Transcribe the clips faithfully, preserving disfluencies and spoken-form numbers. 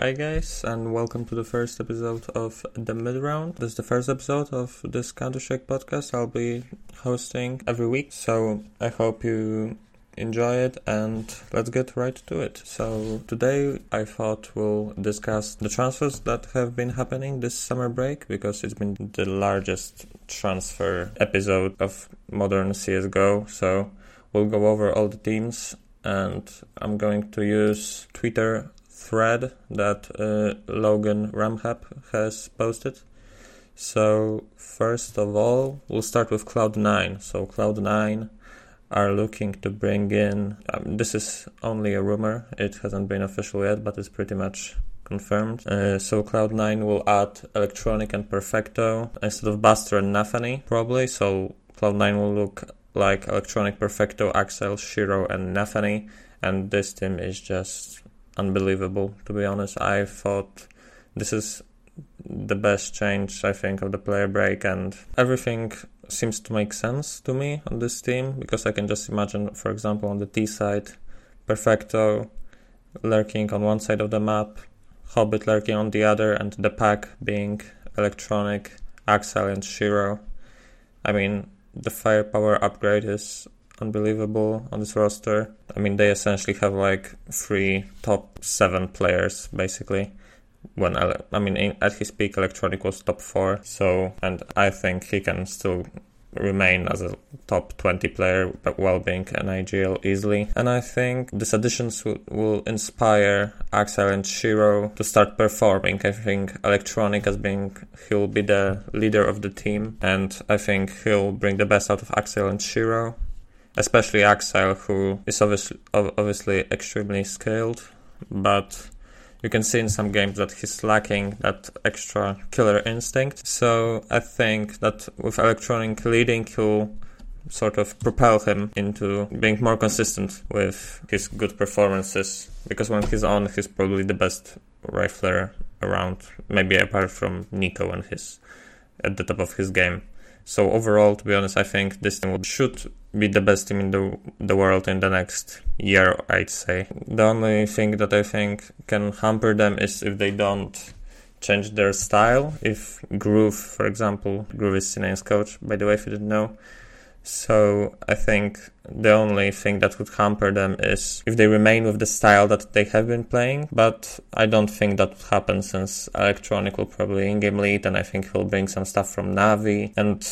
Hi guys, and welcome to the first episode of The Mid Round. This is the first episode of this Counter-Strike podcast I'll be hosting every week, so I hope you enjoy it, and let's get right to it. So today I thought we'll discuss the transfers that have been happening this summer break, because it's been the largest transfer episode of modern C S G O, so we'll go over all the teams, and I'm going to use Twitter thread that uh, Logan Ramhap has posted. So first of all, we'll start with Cloud nine. So Cloud nine are looking to bring in, um, this is only a rumor, it hasn't been official yet, but it's pretty much confirmed. Uh, so Cloud nine will add Electronic and Perfecto instead of Buster and Nathany, probably. So Cloud nine will look like Electronic, Perfecto, Ax one Le, sh one ro and Nathany, and this team is just unbelievable, to be honest. I thought this is the best change, I think, of the player break, and everything seems to make sense to me on this team, because I can just imagine, for example, on the T side, Perfecto lurking on one side of the map, Hobbit lurking on the other, and the pack being Electronic, Ax one Le and sh one ro. I mean, the firepower upgrade is unbelievable on this roster. I mean, they essentially have like three top seven players basically. When I, I mean, in, at his peak, Electronic was top four. So, and I think he can still remain as a top twenty player, but while being an I G L easily. And I think these additions will, will inspire Ax one Le and sh one ro to start performing. I think Electronic as being, he'll be the leader of the team, and I think he'll bring the best out of Ax one Le and sh one ro. Especially Ax one Le, who is obviously, obviously extremely skilled, but you can see in some games that he's lacking that extra killer instinct. So I think that with Electronic leading, he'll sort of propel him into being more consistent with his good performances, because when he's on, he's probably the best rifler around, maybe apart from Nico and his at the top of his game. So overall, to be honest, I think this team should be the best team in the the world in the next year, I'd say. The only thing that I think can hamper them is if they don't change their style. If Groove, for example, Groove is C nine's coach, by the way, if you didn't know. So I think the only thing that would hamper them is if they remain with the style that they have been playing. But I don't think that would happen, since Electronic will probably in-game lead, and I think he'll bring some stuff from Navi. And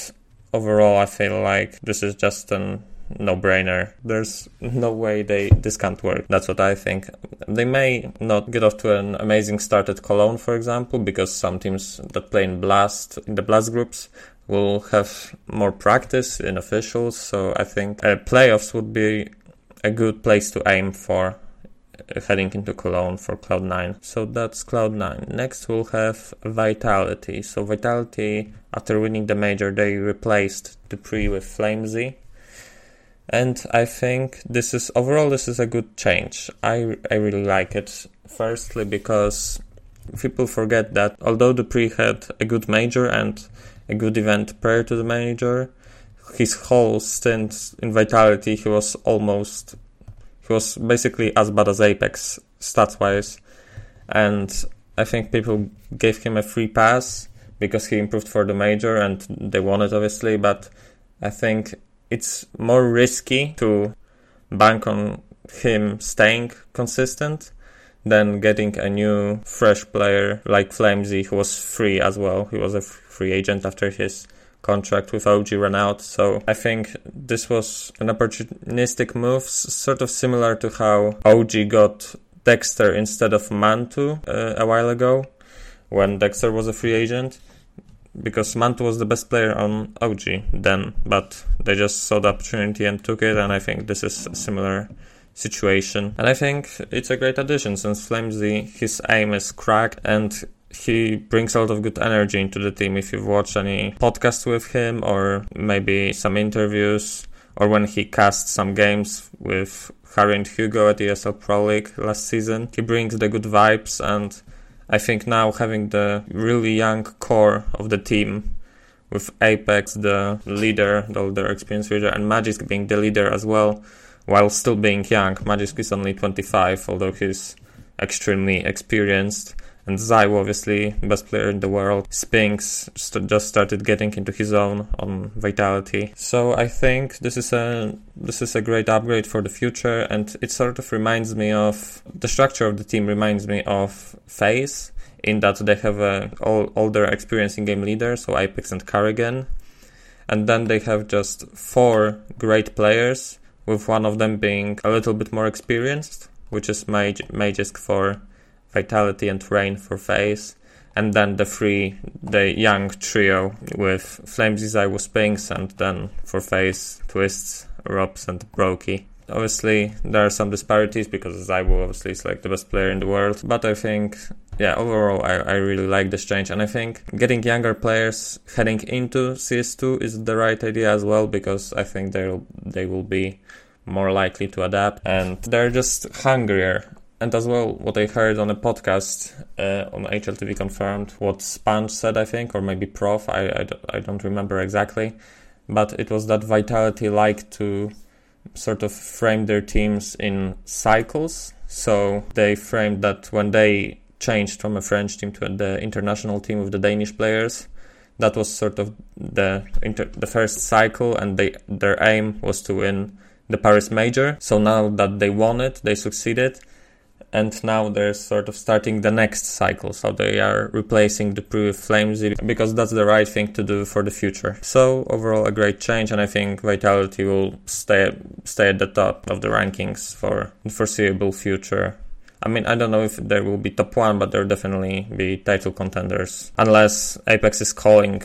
overall, I feel like this is just an no-brainer. There's no way they this can't work. That's what I think. They may not get off to an amazing start at Cologne, for example, because some teams that play in Blast, in the Blast groups, will have more practice in officials. So I think uh, playoffs would be a good place to aim for, uh, heading into Cologne for Cloud nine. So that's Cloud nine. Next we'll have Vitality. So Vitality, after winning the major, they replaced Dupree with Flamesy. And I think this is, overall, this is a good change. I, I really like it. Firstly, because people forget that although Dupree had a good major and a good event prior to the major, his whole stint in Vitality, he was almost, he was basically as bad as Apex, stats-wise. And I think people gave him a free pass because he improved for the major and they won it, obviously, but I think it's more risky to bank on him staying consistent than getting a new, fresh player like Flamesy, who was free as well. He was a free agent after his contract with O G ran out. So I think this was an opportunistic move, sort of similar to how O G got Dexter instead of Mantu uh, a while ago, when Dexter was a free agent, because Mantu was the best player on O G then, but they just saw the opportunity and took it, and I think this is similar situation. And I think it's a great addition, since Flamesy, his aim is cracked and he brings a lot of good energy into the team. If you've watched any podcasts with him, or maybe some interviews, or when he cast some games with Harry and Hugo at the E S L Pro League last season, he brings the good vibes. And I think now having the really young core of the team, with Apex, the leader, the older experienced leader, and Magisk being the leader as well, while still being young. Magisk is only twenty-five, although he's extremely experienced. And Zywo, obviously, best player in the world. Spinks st- just started getting into his own on Vitality. So I think this is a this is a great upgrade for the future, and it sort of reminds me of, the structure of the team reminds me of FaZe, in that they have a, all, all their experiencing game leaders, so Apex and Carrigan. And then they have just four great players, with one of them being a little bit more experienced, which is Mag- Magisk for Vitality and Rain for FaZe, and then the three, the young trio with Flamesy, Zywo, Spinks, and then for FaZe, Twists, Robs, and Brokey. Obviously, there are some disparities because Zywo obviously is like the best player in the world, but I think, yeah, overall I, I really like this change, and I think getting younger players heading into C S two is the right idea as well, because I think they'll they will be more likely to adapt, and they're just hungrier. And as well, what I heard on a podcast uh, on H L T V Confirmed, what Sponge said, I think, or maybe Prof, I, I, I don't remember exactly, but it was that Vitality like to sort of frame their teams in cycles. So they framed that when they changed from a French team to the international team with the Danish players, that was sort of the inter- the first cycle, and they their aim was to win the Paris Major. So now that they won it, they succeeded. And now they're sort of starting the next cycle, so they are replacing Dupree with Flamesy, because that's the right thing to do for the future. So overall a great change, and I think Vitality will stay stay at the top of the rankings for the foreseeable future. I mean, I don't know if there will be top one, but there will definitely be title contenders, unless Apex's calling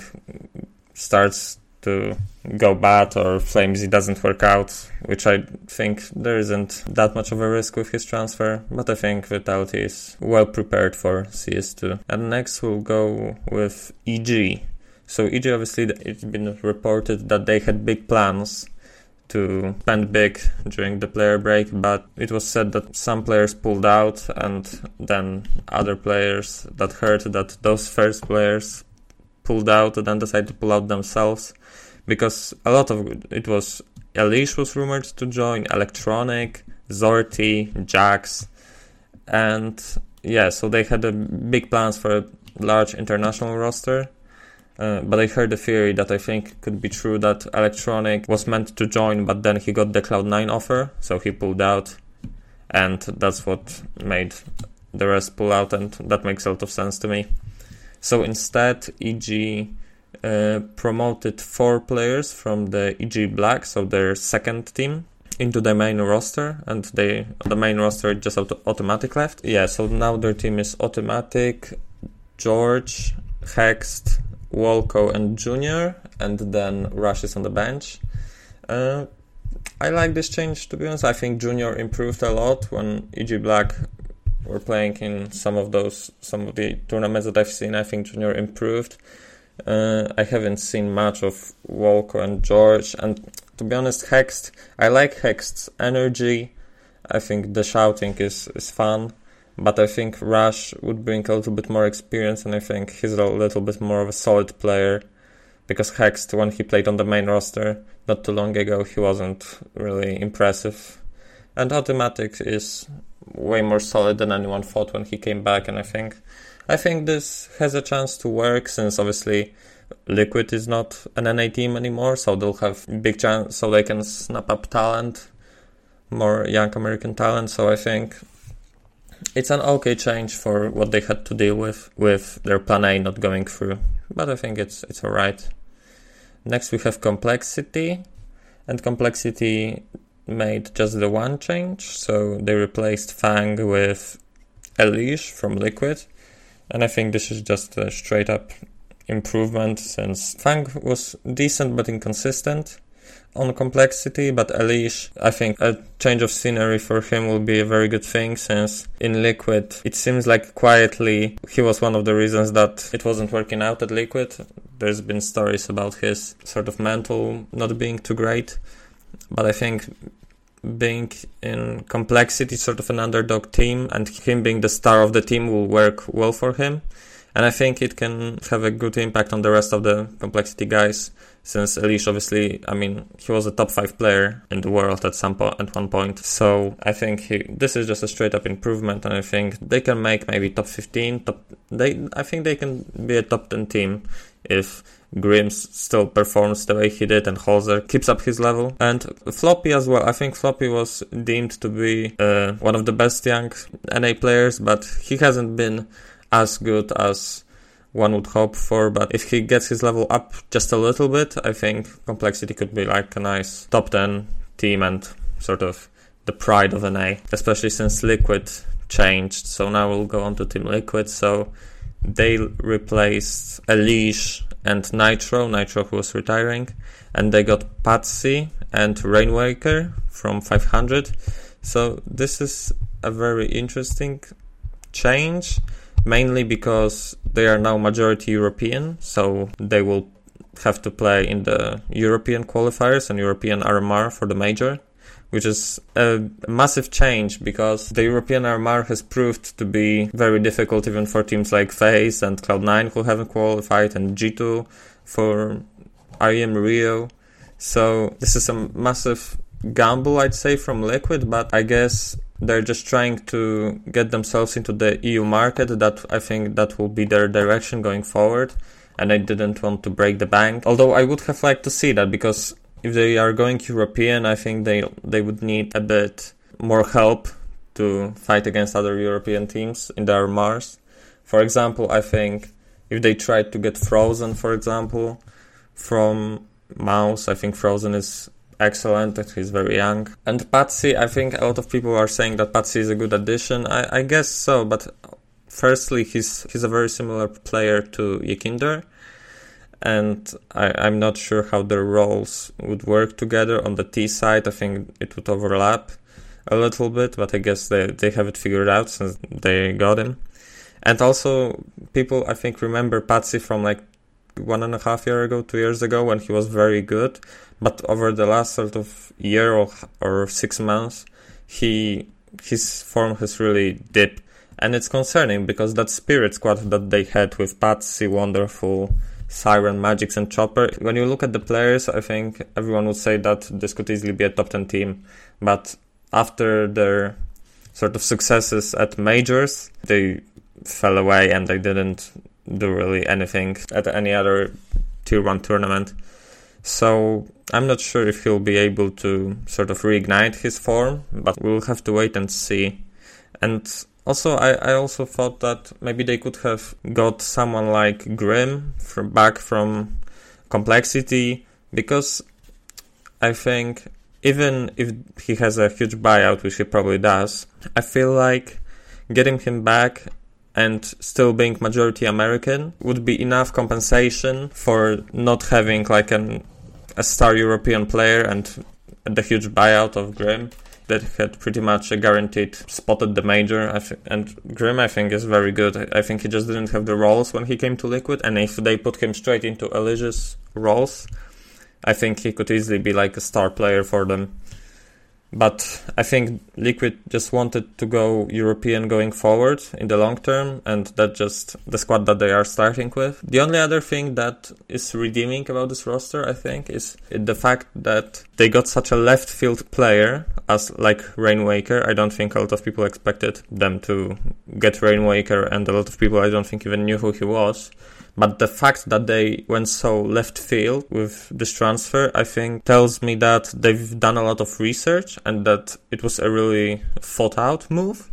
starts to go bad or Flamesy doesn't work out, which I think there isn't that much of a risk with his transfer, but I think Vitality is well prepared for C S two. And next we'll go with E G. So E G, obviously, it's been reported that they had big plans to spend big during the player break, but it was said that some players pulled out, and then other players that heard that those first players pulled out and then decided to pull out themselves, because a lot of it was Elise was rumored to join, Electronic, Zorti, Jax, and yeah, so they had a big plans for a large international roster, uh, but I heard a theory that I think could be true, that Electronic was meant to join, but then he got the Cloud nine offer, so he pulled out, and that's what made the rest pull out, and that makes a lot of sense to me. So instead, E G uh, promoted four players from the E G Black, so their second team, into the main roster, and they the main roster just auto- automatic left. Yeah, so now their team is Automatic, George, Hext, Wolko, and Junior, and then Rush is on the bench. Uh, I like this change, to be honest. I think Junior improved a lot when E G Black were playing in some of those some of the tournaments that I've seen. I think Junior improved. Uh, I haven't seen much of Wolko and George, and to be honest, Hext. I like Hext's energy. I think the shouting is, is fun, but I think Rush would bring a little bit more experience, and I think he's a little bit more of a solid player, because Hext, when he played on the main roster not too long ago, he wasn't really impressive. And Automatic is way more solid than anyone thought when he came back, and I think I think this has a chance to work, since obviously Liquid is not an N A team anymore, so they'll have big chance, so they can snap up talent, more young American talent. So I think it's an okay change for what they had to deal with with their plan A not going through, but I think it's it's alright. Next we have Complexity, and Complexity made just the one change, so they replaced Fang with Elise from Liquid, and I think this is just a straight up improvement, since Fang was decent but inconsistent on Complexity, but Elise, I think a change of scenery for him will be a very good thing, since in Liquid it seems like quietly he was one of the reasons that it wasn't working out at Liquid. There's been stories about his sort of mental not being too great, but I think being in Complexity, sort of an underdog team, and him being the star of the team will work well for him. And I think it can have a good impact on the rest of the Complexity guys, since Elise, obviously, I mean, he was a top five player in the world at some po- at one point. So I think he, this is just a straight up improvement, and I think they can make maybe top fifteen. Top, they, I think they can be a top ten team if Grimms still performs the way he did and Holzer keeps up his level. And Floppy as well. I think Floppy was deemed to be uh, one of the best young N A players, but he hasn't been as good as one would hope for. But if he gets his level up just a little bit, I think Complexity could be like a nice top ten team and sort of the pride of N A, especially since Liquid changed. So now we'll go on to Team Liquid. So they replaced Elise and sh one ro, sh one ro who was retiring, and they got Patsy and Rainmaker from five hundred. So this is a very interesting change, mainly because they are now majority European, so they will have to play in the European qualifiers and European R M R for the major, which is a massive change because the European R M R has proved to be very difficult even for teams like FaZe and Cloud nine who haven't qualified, and G two for R E M Rio. So this is a massive gamble, I'd say, from Liquid, but I guess they're just trying to get themselves into the E U market. That I think that will be their direction going forward, and I didn't want to break the bank. Although I would have liked to see that, because if they are going European, I think they they would need a bit more help to fight against other European teams in their R M Rs. For example, I think if they tried to get Frozen, for example, from Mouse, I think Frozen is excellent, he's very young. And Patsy, I think a lot of people are saying that Patsy is a good addition. I, I guess so, but firstly, he's he's a very similar player to Yekinder, and I, I'm not sure how their roles would work together. On the T side, I think it would overlap a little bit, but I guess they, they have it figured out since they got him. And also, people, I think, remember Patsy from like one and a half year ago, two years ago, when he was very good. But over the last sort of year or, or six months, he his form has really dipped. And it's concerning, because that Spirit squad that they had with Patsy, Wonderful, Siren, Magisk and Chopper, when you look at the players, I think everyone would say that this could easily be a top ten team. But after their sort of successes at majors, they fell away and they didn't do really anything at any other tier one tournament. So I'm not sure if he'll be able to sort of reignite his form, but we'll have to wait and see. And also, I, I also thought that maybe they could have got someone like Grimm from back from Complexity, because I think even if he has a huge buyout, which he probably does, I feel like getting him back and still being majority American would be enough compensation for not having like an, a star European player and the huge buyout of Grimm that had pretty much a guaranteed spot at the major. I th- and Grimm, I think, is very good. I-, I think he just didn't have the roles when he came to Liquid, and if they put him straight into Elise's roles, I think he could easily be like a star player for them. But I think Liquid just wanted to go European going forward in the long term, and that's just the squad that they are starting with. The only other thing that is redeeming about this roster, I think, is the fact that they got such a left field player as like Rainmaker. I don't think a lot of people expected them to get Rainmaker, and a lot of people I don't think even knew who he was. But the fact that they went so left field with this transfer, I think, tells me that they've done a lot of research and that it was a really thought out move.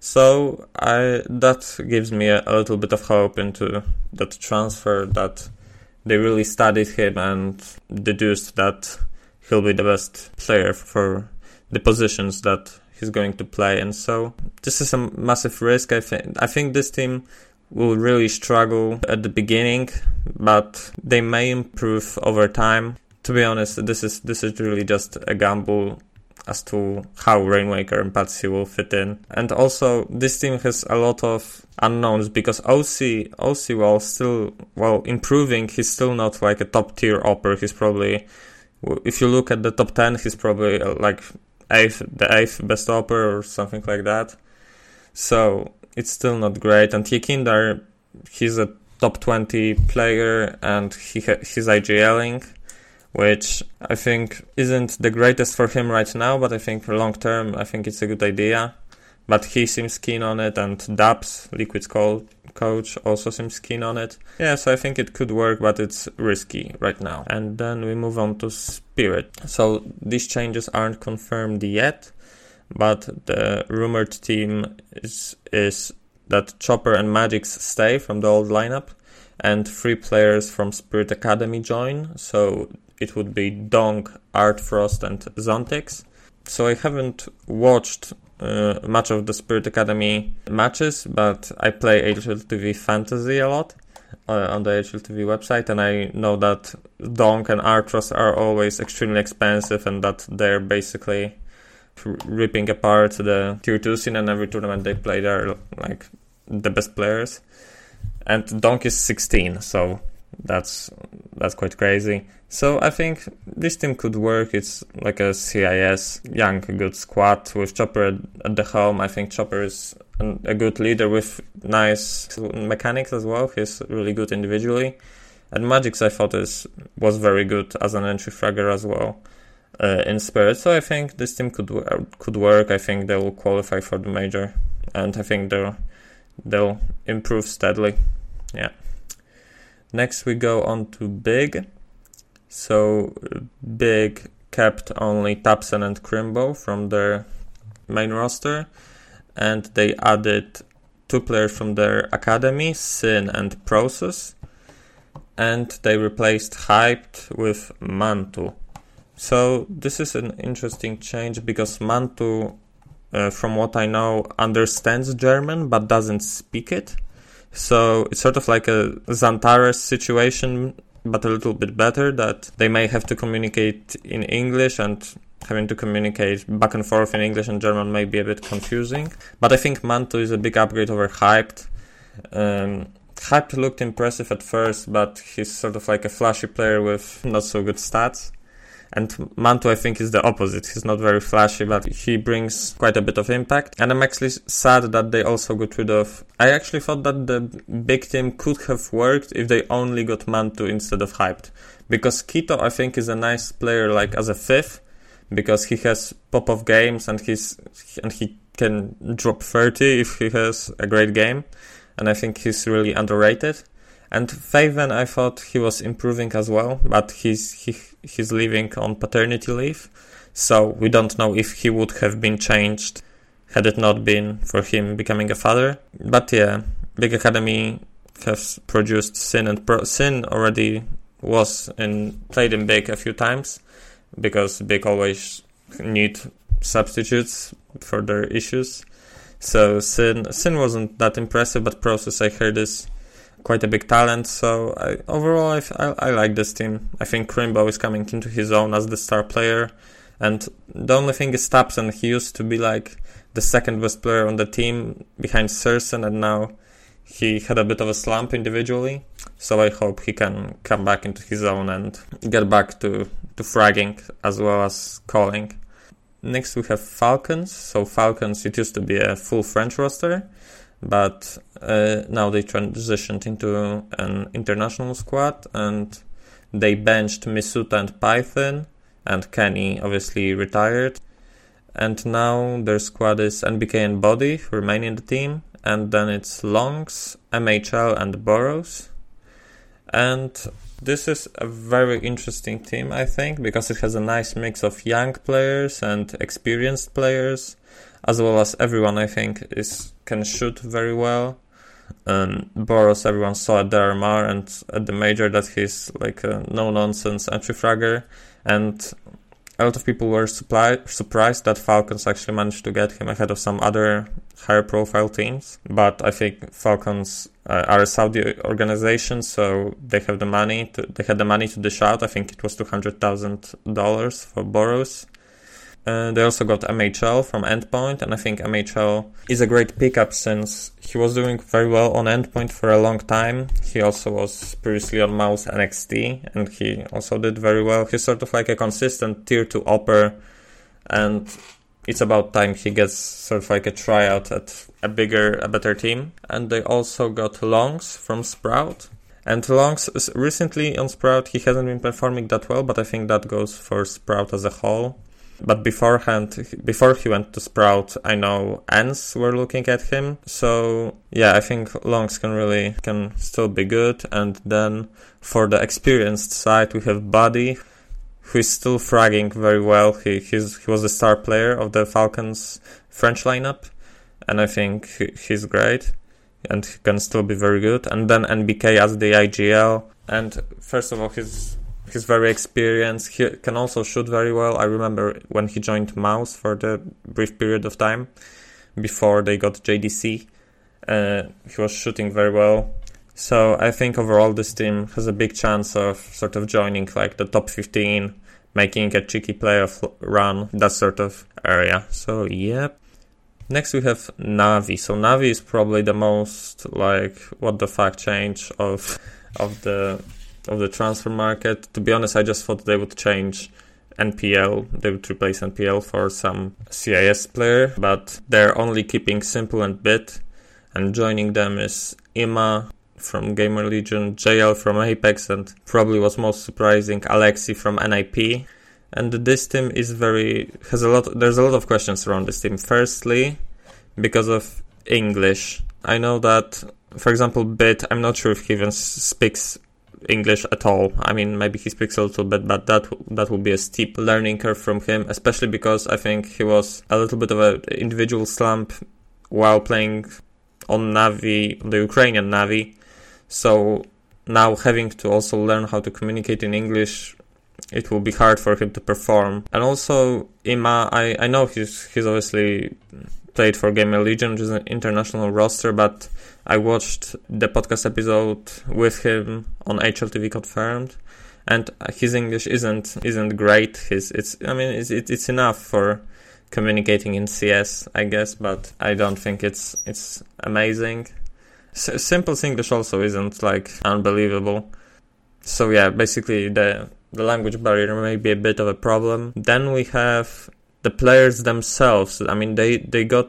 So I that gives me a, a little bit of hope into that transfer, that they really studied him and deduced that he'll be the best player for the positions that he's going to play. And so this is a massive risk. I think I think this team will really struggle at the beginning, but they may improve over time. To be honest, this is this is really just a gamble as to how Rainmaker and Patsy will fit in. And also, this team has a lot of unknowns, because O C, O C while still while improving, he's still not like a top tier opper. He's probably, if you look at the top ten, he's probably like eighth, the eighth best opper or something like that. So it's still not great, and Yekinder he's a top twenty player and he ha- he's I G L-ing, which I think isn't the greatest for him right now, but I think long term, I think it's a good idea. But he seems keen on it, and Dubs, Liquid's co- coach, also seems keen on it. Yeah, so I think it could work, but it's risky right now. And then we move on to Spirit. So these changes aren't confirmed yet, but the rumored team is, is that Chopper and Magisk stay from the old lineup, and three players from Spirit Academy join. So it would be Donk, Artfrost, and Zontix. So I haven't watched Uh, much of the Spirit Academy matches, but I play H L T V Fantasy a lot uh, on the H L T V website, and I know that Donk and Artros are always extremely expensive and that they're basically r- ripping apart the tier two scene, and every tournament they play they're like the best players. And Donk is sixteen, so that's that's quite crazy. So I think this team could work. It's like a C I S, young, good squad with Chopper at the helm. I think Chopper is an, a good leader with nice mechanics as well. He's really good individually. And Magisk, I thought, is was very good as an entry fragger as well uh, in Spirit. So I think this team could could work. I think they'll qualify for the major. And I think they'll, they'll improve steadily. Yeah. Next we go on to Big. So Big kept only Tapsen and Crimbo from their main roster, and they added two players from their academy, Sin and Process, and they replaced Hyped with Mantu. So this is an interesting change because Mantu, uh, from what I know, understands German but doesn't speak it. So it's sort of like a Zantares situation, but a little bit better, that they may have to communicate in English, and having to communicate back and forth in English and German may be a bit confusing. But I think Mantu is a big upgrade over Hyped. Um, Hyped looked impressive at first, but he's sort of like a flashy player with not so good stats. And Mantu, I think, is the opposite. He's not very flashy, but he brings quite a bit of impact. And I'm actually sad that they also got rid of... I actually thought that the Big team could have worked if they only got Mantu instead of Hyped. Because Kito, I think, is a nice player like as a fifth, because he has pop-off games and he's and he can drop thirty if he has a great game. And I think he's really underrated. And Faven, I thought he was improving as well, but he's he, he's leaving on paternity leave, so we don't know if he would have been changed had it not been for him becoming a father. But yeah, Big Academy has produced Sin and Pro- Sin already was in played in Big a few times, because Big always need substitutes for their issues. So Sin Sin wasn't that impressive, but Process, I heard, is quite a big talent, so I, overall I, I, I like this team. I think Crimbo is coming into his own as the star player, and the only thing is Tapsen. He used to be like the second best player on the team behind Sersen, and now he had a bit of a slump individually, so I hope he can come back into his own and get back to, to fragging as well as calling. Next we have Falcons. So Falcons, it used to be a full French roster, but uh, now they transitioned into an international squad, and they benched Misuta and Python, and Kenny obviously retired. And now their squad is N B K and Body, who remain in the team, and then it's Longs, M H L and Burrows. And this is a very interesting team, I think, because it has a nice mix of young players and experienced players, as well as everyone, I think, is can shoot very well. Um, Boros, everyone saw at the R M R and at the Major that he's like a no-nonsense entry-fragger. And a lot of people were supply- surprised that Falcons actually managed to get him ahead of some other higher-profile teams. But I think Falcons uh, are a Saudi organization, so they have the money. To, they had the money to dish out. I think it was two hundred thousand dollars for Boros. Uh, they also got M H L from Endpoint, and I think M H L is a great pickup since he was doing very well on Endpoint for a long time. He also was previously on Mouse N X T, and he also did very well. He's sort of like a consistent tier two upper, and it's about time he gets sort of like a tryout at a bigger, a better team. And they also got Longs from Sprout. And Longs, recently on Sprout, he hasn't been performing that well, but I think that goes for Sprout as a whole. But beforehand, before he went to Sprout, I know Ants were looking at him. So yeah, I think Longs can really, can still be good. And then for the experienced side, we have Buddy, who is still fragging very well. He he's, he was the star player of the Falcons French lineup. And I think he, he's great. And he can still be very good. And then N B K as the I G L. And first of all, he's... He's very experienced. He can also shoot very well. I remember when he joined Mouse for the brief period of time before they got J D C. Uh, he was shooting very well. So I think overall this team has a big chance of sort of joining like the top fifteen, making a cheeky playoff run, that sort of area. So yeah. Next we have Navi. So Navi is probably the most like what the fuck change of of the... of the transfer market. To be honest, I just thought they would change N P L. They would replace N P L for some C I S player, but they're only keeping Simple and Bit, and joining them is Ima from Gamer Legion, J L from Apex, and probably what's most surprising, Alexi from N I P. And this team is very... has a lot. There's a lot of questions around this team. Firstly, because of English. I know that, for example, Bit, I'm not sure if he even speaks English at all. I mean, maybe he speaks a little bit, but that that will be a steep learning curve from him, especially because I think he was a little bit of an individual slump while playing on Navi, the Ukrainian Navi. So now having to also learn how to communicate in English, it will be hard for him to perform. And also, Ima, I, I know he's he's obviously played for Gamer Legion, which is an international roster, but I watched the podcast episode with him on H L T V Confirmed, and his English isn't isn't great. His it's I mean it's it's enough for communicating in C S, I guess, but I don't think it's it's amazing. S- Simple's English also isn't like unbelievable. So yeah, basically the the language barrier may be a bit of a problem. Then we have the players themselves. I mean they they got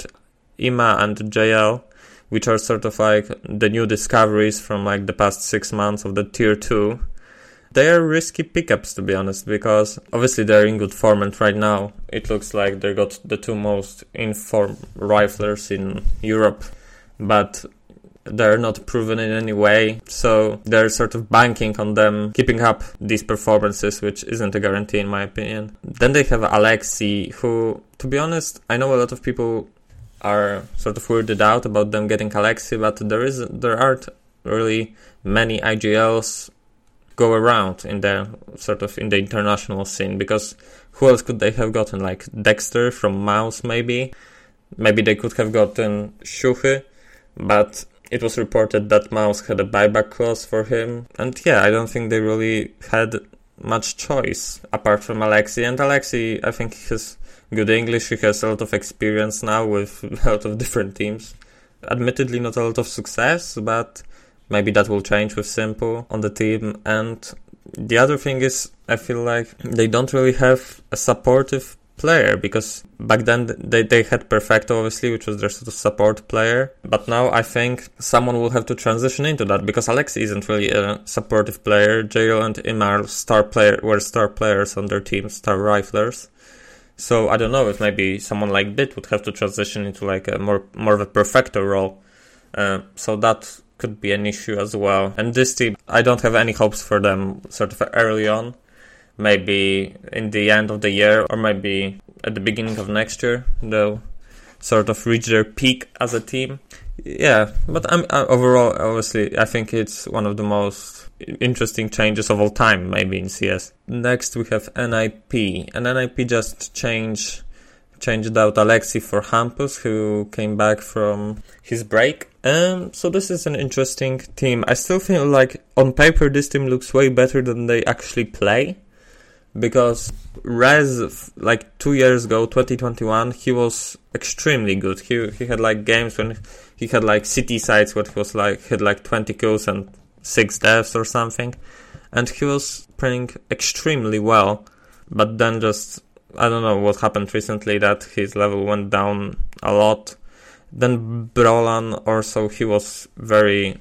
Ima and J L, which are sort of like the new discoveries from like the past six months of the tier two. They are risky pickups, to be honest, because obviously they're in good form, and right now it looks like they got the two most in-form riflers in Europe, but they're not proven in any way, so they're sort of banking on them keeping up these performances, which isn't a guarantee in my opinion. Then they have Alexi, who, to be honest, I know a lot of people are sort of weirded out about them getting Alexi, but there is there aren't really many I G Ls go around in the sort of in the international scene, because who else could they have gotten? Like Dexter from Mouse, maybe maybe they could have gotten Shuchy, but it was reported that Mouse had a buyback clause for him, and yeah, I don't think they really had much choice apart from Alexi. And Alexi, I think his good English, he has a lot of experience now with a lot of different teams. Admittedly not a lot of success, but maybe that will change with Simple on the team. And the other thing is, I feel like they don't really have a supportive player, because back then they, they had Perfecto, obviously, which was their sort of support player, but now I think someone will have to transition into that, because Alexi isn't really a supportive player. J L and Imar star player, were star players on their team, star riflers. So I don't know if maybe someone like Bit would have to transition into like a more more of a Perfecto role. Uh, so that could be an issue as well. And this team, I don't have any hopes for them sort of early on. Maybe in the end of the year, or maybe at the beginning of next year, they'll sort of reach their peak as a team. Yeah, but I'm, I, overall, obviously, I think it's one of the most interesting changes of all time, maybe in C S. Next, we have N I P. And N I P just changed, changed out Alexi for Hampus, who came back from his break. Um, so this is an interesting team. I still feel like, on paper, this team looks way better than they actually play. Because Rez, like two years ago, twenty twenty-one, he was extremely good. He he had like games when he had like C T sites where he was like had like twenty kills and six deaths or something, and he was playing extremely well. But then just I don't know what happened recently, that his level went down a lot. Then Brolan also, he was very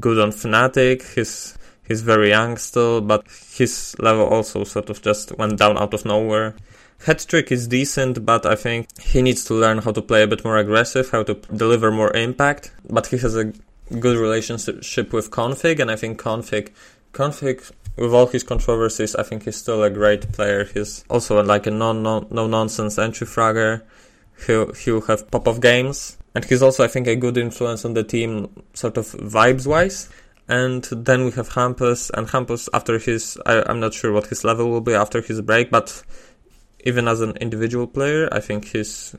good on Fnatic. He's, he's very young still, but his level also sort of just went down out of nowhere. Head Trick is decent, but I think he needs to learn how to play a bit more aggressive, how to deliver more impact. But he has a good relationship with Config, and I think Config, Config, with all his controversies, I think he's still a great player. He's also like a non, non, no-nonsense entry fragger. He'll, he'll have pop-off games. And he's also, I think, a good influence on the team, sort of vibes-wise. And then we have Hampus, and Hampus, after his... I, I'm not sure what his level will be after his break, but... even as an individual player, I think he's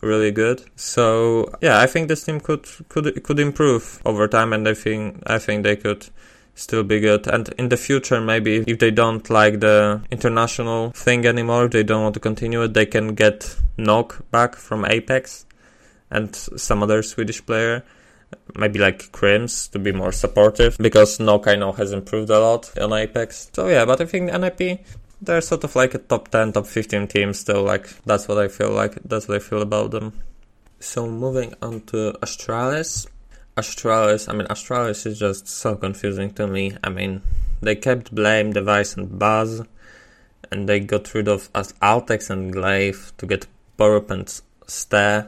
really good. So yeah, I think this team could could could improve over time, and I think I think they could still be good. And in the future, maybe if they don't like the international thing anymore, if they don't want to continue it, they can get Nog back from Apex and some other Swedish player. Maybe like Grimms, to be more supportive, because Nog I know has improved a lot on Apex. So yeah, but I think N I P, they're sort of like a top ten, top fifteen team still, like, that's what I feel like, that's what I feel about them. So moving on to Astralis. Astralis, I mean, Astralis is just so confusing to me. I mean, they kept Blame, Device and Buzz, and they got rid of Altex and Glaive to get Borup and Ste.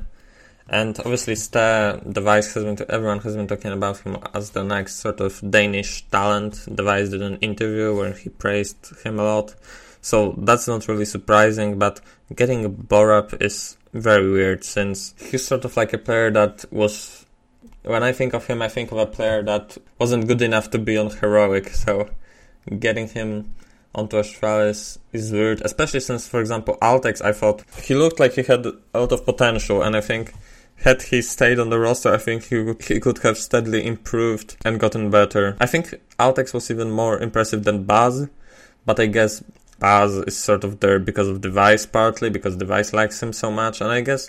And obviously Ste, Device has been, to, everyone has been talking about him as the next sort of Danish talent. Device did an interview where he praised him a lot. So that's not really surprising, but getting Borup is very weird, since he's sort of like a player that was... when I think of him, I think of a player that wasn't good enough to be on Heroic. So getting him onto Astralis is weird, especially since, for example, Altex, I thought he looked like he had a lot of potential, and I think... had he stayed on the roster, I think he would, he could have steadily improved and gotten better. I think Altex was even more impressive than Buzz, but I guess Buzz is sort of there because of Device, partly because Device likes him so much, and I guess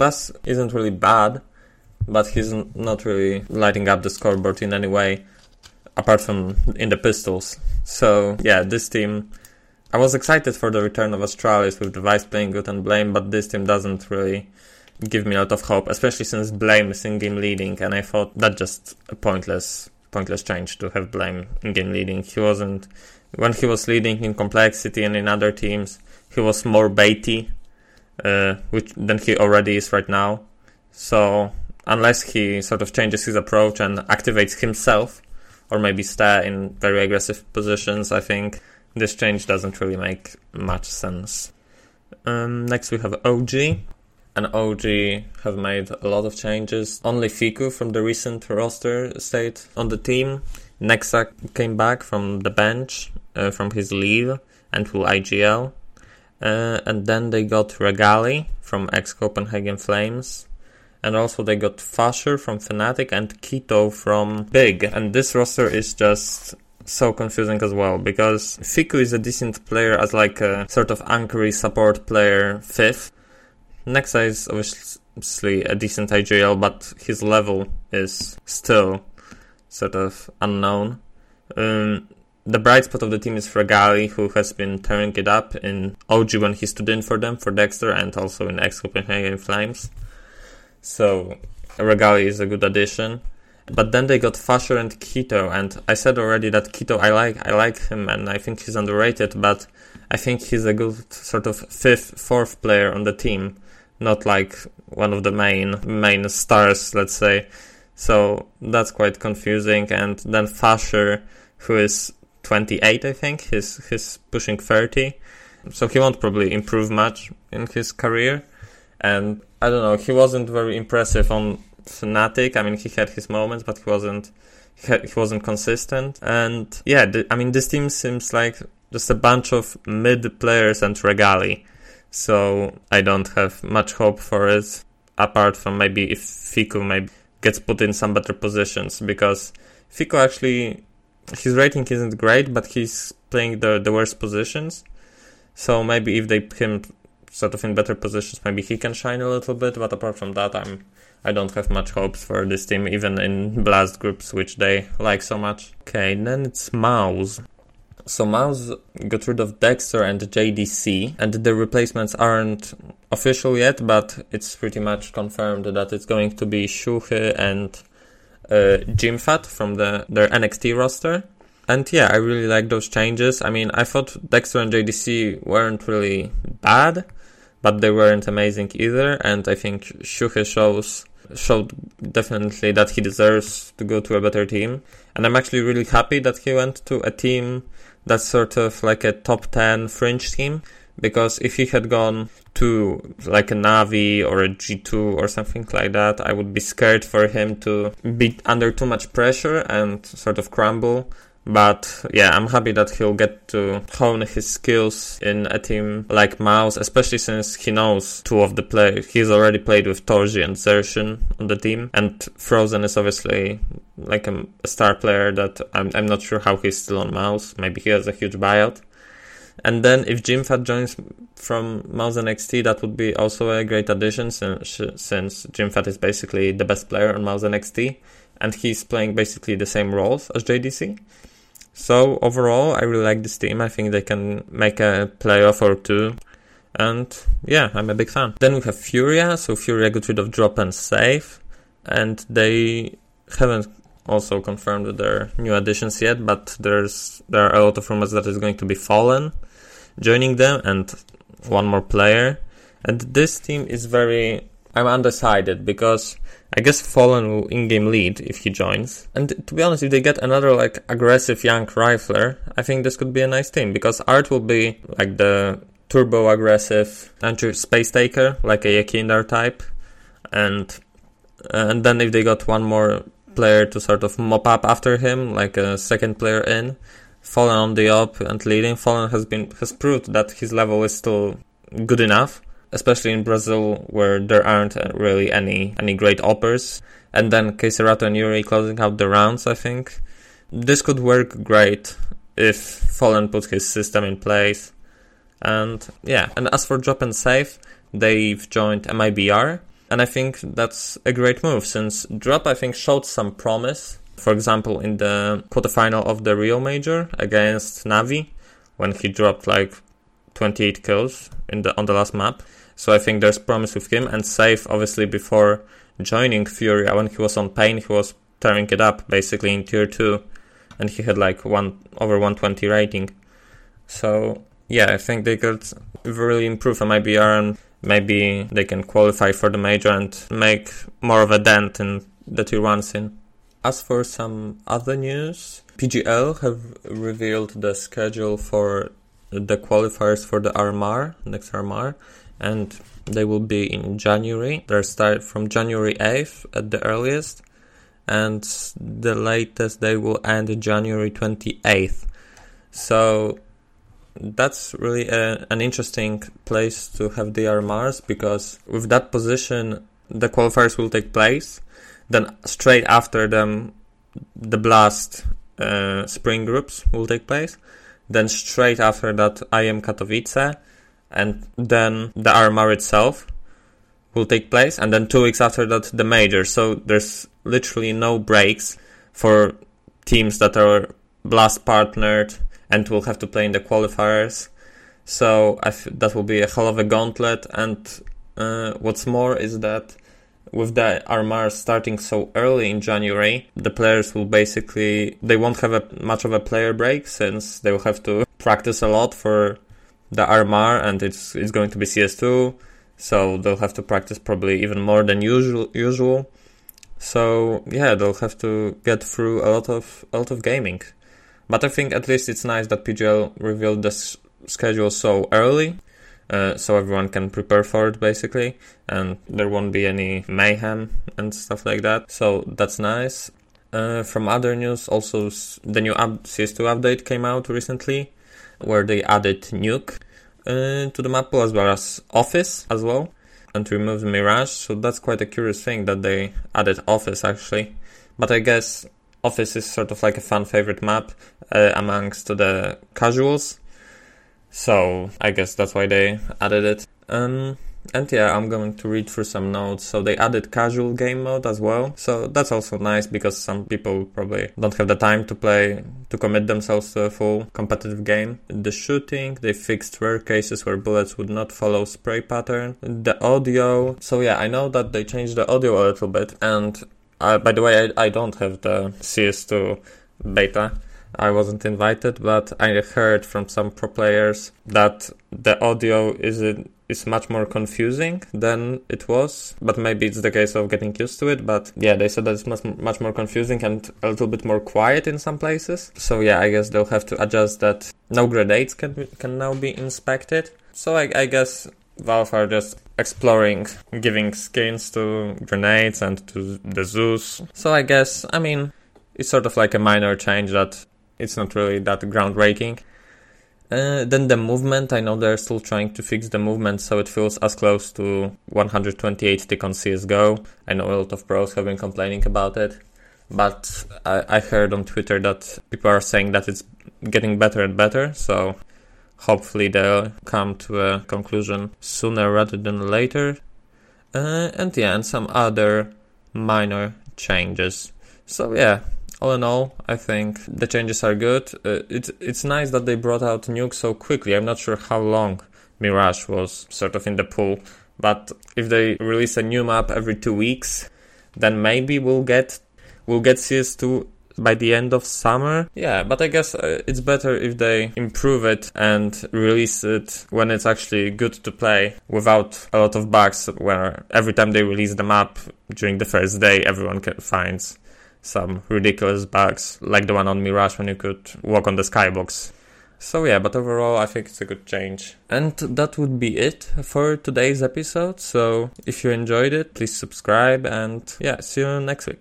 Buzz isn't really bad, but he's not really lighting up the scoreboard in any way, apart from in the pistols. So yeah, this team... I was excited for the return of Astralis with Device playing good and Blame, but this team doesn't really... give me a lot of hope, especially since Blame is in-game leading, and I thought that just a pointless pointless change to have Blame in-game leading. He wasn't... when he was leading in Complexity and in other teams, he was more baity uh, which than he already is right now. So unless he sort of changes his approach and activates himself, or maybe stay in very aggressive positions, I think this change doesn't really make much sense. Um, next we have O G. And O G have made a lot of changes. Only Fiku from the recent roster stayed on the team. Nexa came back from the bench, uh, from his leave, and to I G L. Uh, and then they got Regali from ex-Copenhagen Flames. And also they got Fasher from Fnatic and Kito from Big. And this roster is just... so confusing as well, because Fiku is a decent player as like a sort of anchory support player fifth. Nexa is obviously a decent I G L, but his level is still sort of unknown. Um, the bright spot of the team is Regali, who has been tearing it up in O G when he stood in for them, for Dexter, and also in ex-Copenhagen Flames. So Regali is a good addition. But then they got Fasher and Kito, and I said already that Kito, I like I like him, and I think he's underrated, but I think he's a good sort of fifth, fourth player on the team, not like one of the main main stars, let's say. So that's quite confusing. And then Fasher, who is twenty-eight, I think, he's, he's pushing thirty, so he won't probably improve much in his career. And I don't know, he wasn't very impressive on Fnatic. I mean, he had his moments, but he wasn't he, he wasn't consistent. And yeah, the, I mean, this team seems like just a bunch of mid players and Regali, so I don't have much hope for it, apart from maybe if Fiku maybe gets put in some better positions, because Fiku actually, his rating isn't great, but he's playing the, the worst positions, so maybe if they put him sort of in better positions, maybe he can shine a little bit. But apart from that, I'm I don't have much hopes for this team, even in blast groups, which they like so much. Okay, then it's Mouse. So Mouse got rid of Dexter and J D C, and the replacements aren't official yet, but it's pretty much confirmed that it's going to be sh one ro and uh, Jimfat from the their N X T roster. And yeah, I really like those changes. I mean, I thought Dexter and J D C weren't really bad, but they weren't amazing either, and I think sh one ro shows showed definitely that he deserves to go to a better team. And I'm actually really happy that he went to a team that's sort of like a top ten fringe team, because if he had gone to like a Navi or a G two or something like that, I would be scared for him to be under too much pressure and sort of crumble. But yeah, I'm happy that he'll get to hone his skills in a team like Mouse, especially since he knows two of the players. He's already played with Torji and Zershin on the team, and Frozen is obviously like a star player that I'm, I'm not sure how he's still on Mouse. Maybe he has a huge buyout. And then if Jimfat joins from Mouse N X T, that would be also a great addition, since, since Jimfat is basically the best player on Mouse N X T, and he's playing basically the same roles as J D C. So overall, I really like this team. I think they can make a playoff or two. And yeah, I'm a big fan. Then we have Furia. So Furia got rid of Drop and Save. And they haven't also confirmed their new additions yet, but there's there are a lot of rumors that it's going to be Fallen joining them and one more player. And this team is very... I'm undecided, because I guess Fallen will in-game lead if he joins. And to be honest, if they get another like aggressive young rifler, I think this could be a nice team, because Art will be like the turbo-aggressive anti-space taker, like a Yakindar type. And and then if they got one more player to sort of mop up after him, like a second player in, Fallen on the up and leading. Fallen has been has proved that his level is still good enough, especially in Brazil, where there aren't really any any great oppers. And then Keiserato and Yuri closing out the rounds, I think. This could work great if Fallen puts his system in place. And yeah, and as for Drop and Save, they've joined M I B R, and I think that's a great move, since Drop, I think, showed some promise, for example, in the quarterfinal of the Rio Major against Navi, when he dropped like twenty-eight kills in the on the last map. So I think there's promise with him. And Safe, obviously, before joining Furia, when he was on Pain, he was tearing it up, basically, in Tier two. And he had, like, one over one twenty rating. So, yeah, I think they could really improve M I B R, and maybe they can qualify for the Major and make more of a dent in the Tier one scene. As for some other news, P G L have revealed the schedule for the qualifiers for the R M R, next R M R, and they will be in January. They'll start from January eighth at the earliest, and the latest they will end January twenty-eighth. So that's really a, an interesting place to have the R M Rs, because with that position, the qualifiers will take place. Then straight after them, the Blast uh, spring groups will take place. Then straight after that, I am Katowice, and then the R M R itself will take place, and then two weeks after that, the Major. So there's literally no breaks for teams that are Blast partnered and will have to play in the qualifiers. So I f- that will be a hell of a gauntlet, and uh, what's more is that with the R M R starting so early in January, the players will basically... They won't have a, much of a player break, since they will have to practice a lot for the R M R, and it's it's going to be C S two, so they'll have to practice probably even more than usual. usual. So, yeah, they'll have to get through a lot of a lot of gaming. But I think at least it's nice that P G L revealed the s- schedule so early, Uh, so everyone can prepare for it, basically, and there won't be any mayhem and stuff like that, so that's nice. Uh, from other news, also the new up- C S two update came out recently, where they added Nuke uh, to the map pool, as well as Office as well, and removed Mirage. So that's quite a curious thing that they added Office, actually, but I guess Office is sort of like a fan favorite map uh, amongst the casuals. So I guess that's why they added it. Um, And yeah, I'm going to read through some notes. So they added casual game mode as well. So that's also nice because some people probably don't have the time to play, to commit themselves to a full competitive game. The shooting, they fixed rare cases where bullets would not follow spray pattern. The audio. So yeah, I know that they changed the audio a little bit. And uh, by the way, I, I don't have the C S two beta. I wasn't invited, but I heard from some pro players that the audio isn't is much more confusing than it was, but maybe it's the case of getting used to it. But yeah, they said that it's much, much more confusing and a little bit more quiet in some places. So yeah, I guess they'll have to adjust that. No grenades can can now be inspected. So I, I guess Valve are just exploring, giving skins to grenades and to the Zeus. So I guess, I mean, it's sort of like a minor change that it's not really that groundbreaking. Uh, then the movement, I know they're still trying to fix the movement so it feels as close to one twenty-eight stick on C S G O. I know a lot of pros have been complaining about it, but I, I heard on Twitter that people are saying that it's getting better and better, so hopefully they'll come to a conclusion sooner rather than later. Uh, and yeah, and some other minor changes. So yeah. All in all, I think the changes are good. Uh, it's it's nice that they brought out Nuke so quickly. I'm not sure how long Mirage was sort of in the pool, but if they release a new map every two weeks, then maybe we'll get we'll get C S two by the end of summer. Yeah, but I guess uh, it's better if they improve it and release it when it's actually good to play without a lot of bugs. Where every time they release the map during the first day, everyone can, finds some ridiculous bugs, like the one on Mirage when you could walk on the skybox. So yeah, but overall I think it's a good change. And that would be it for today's episode. So if you enjoyed it, please subscribe and yeah, see you next week.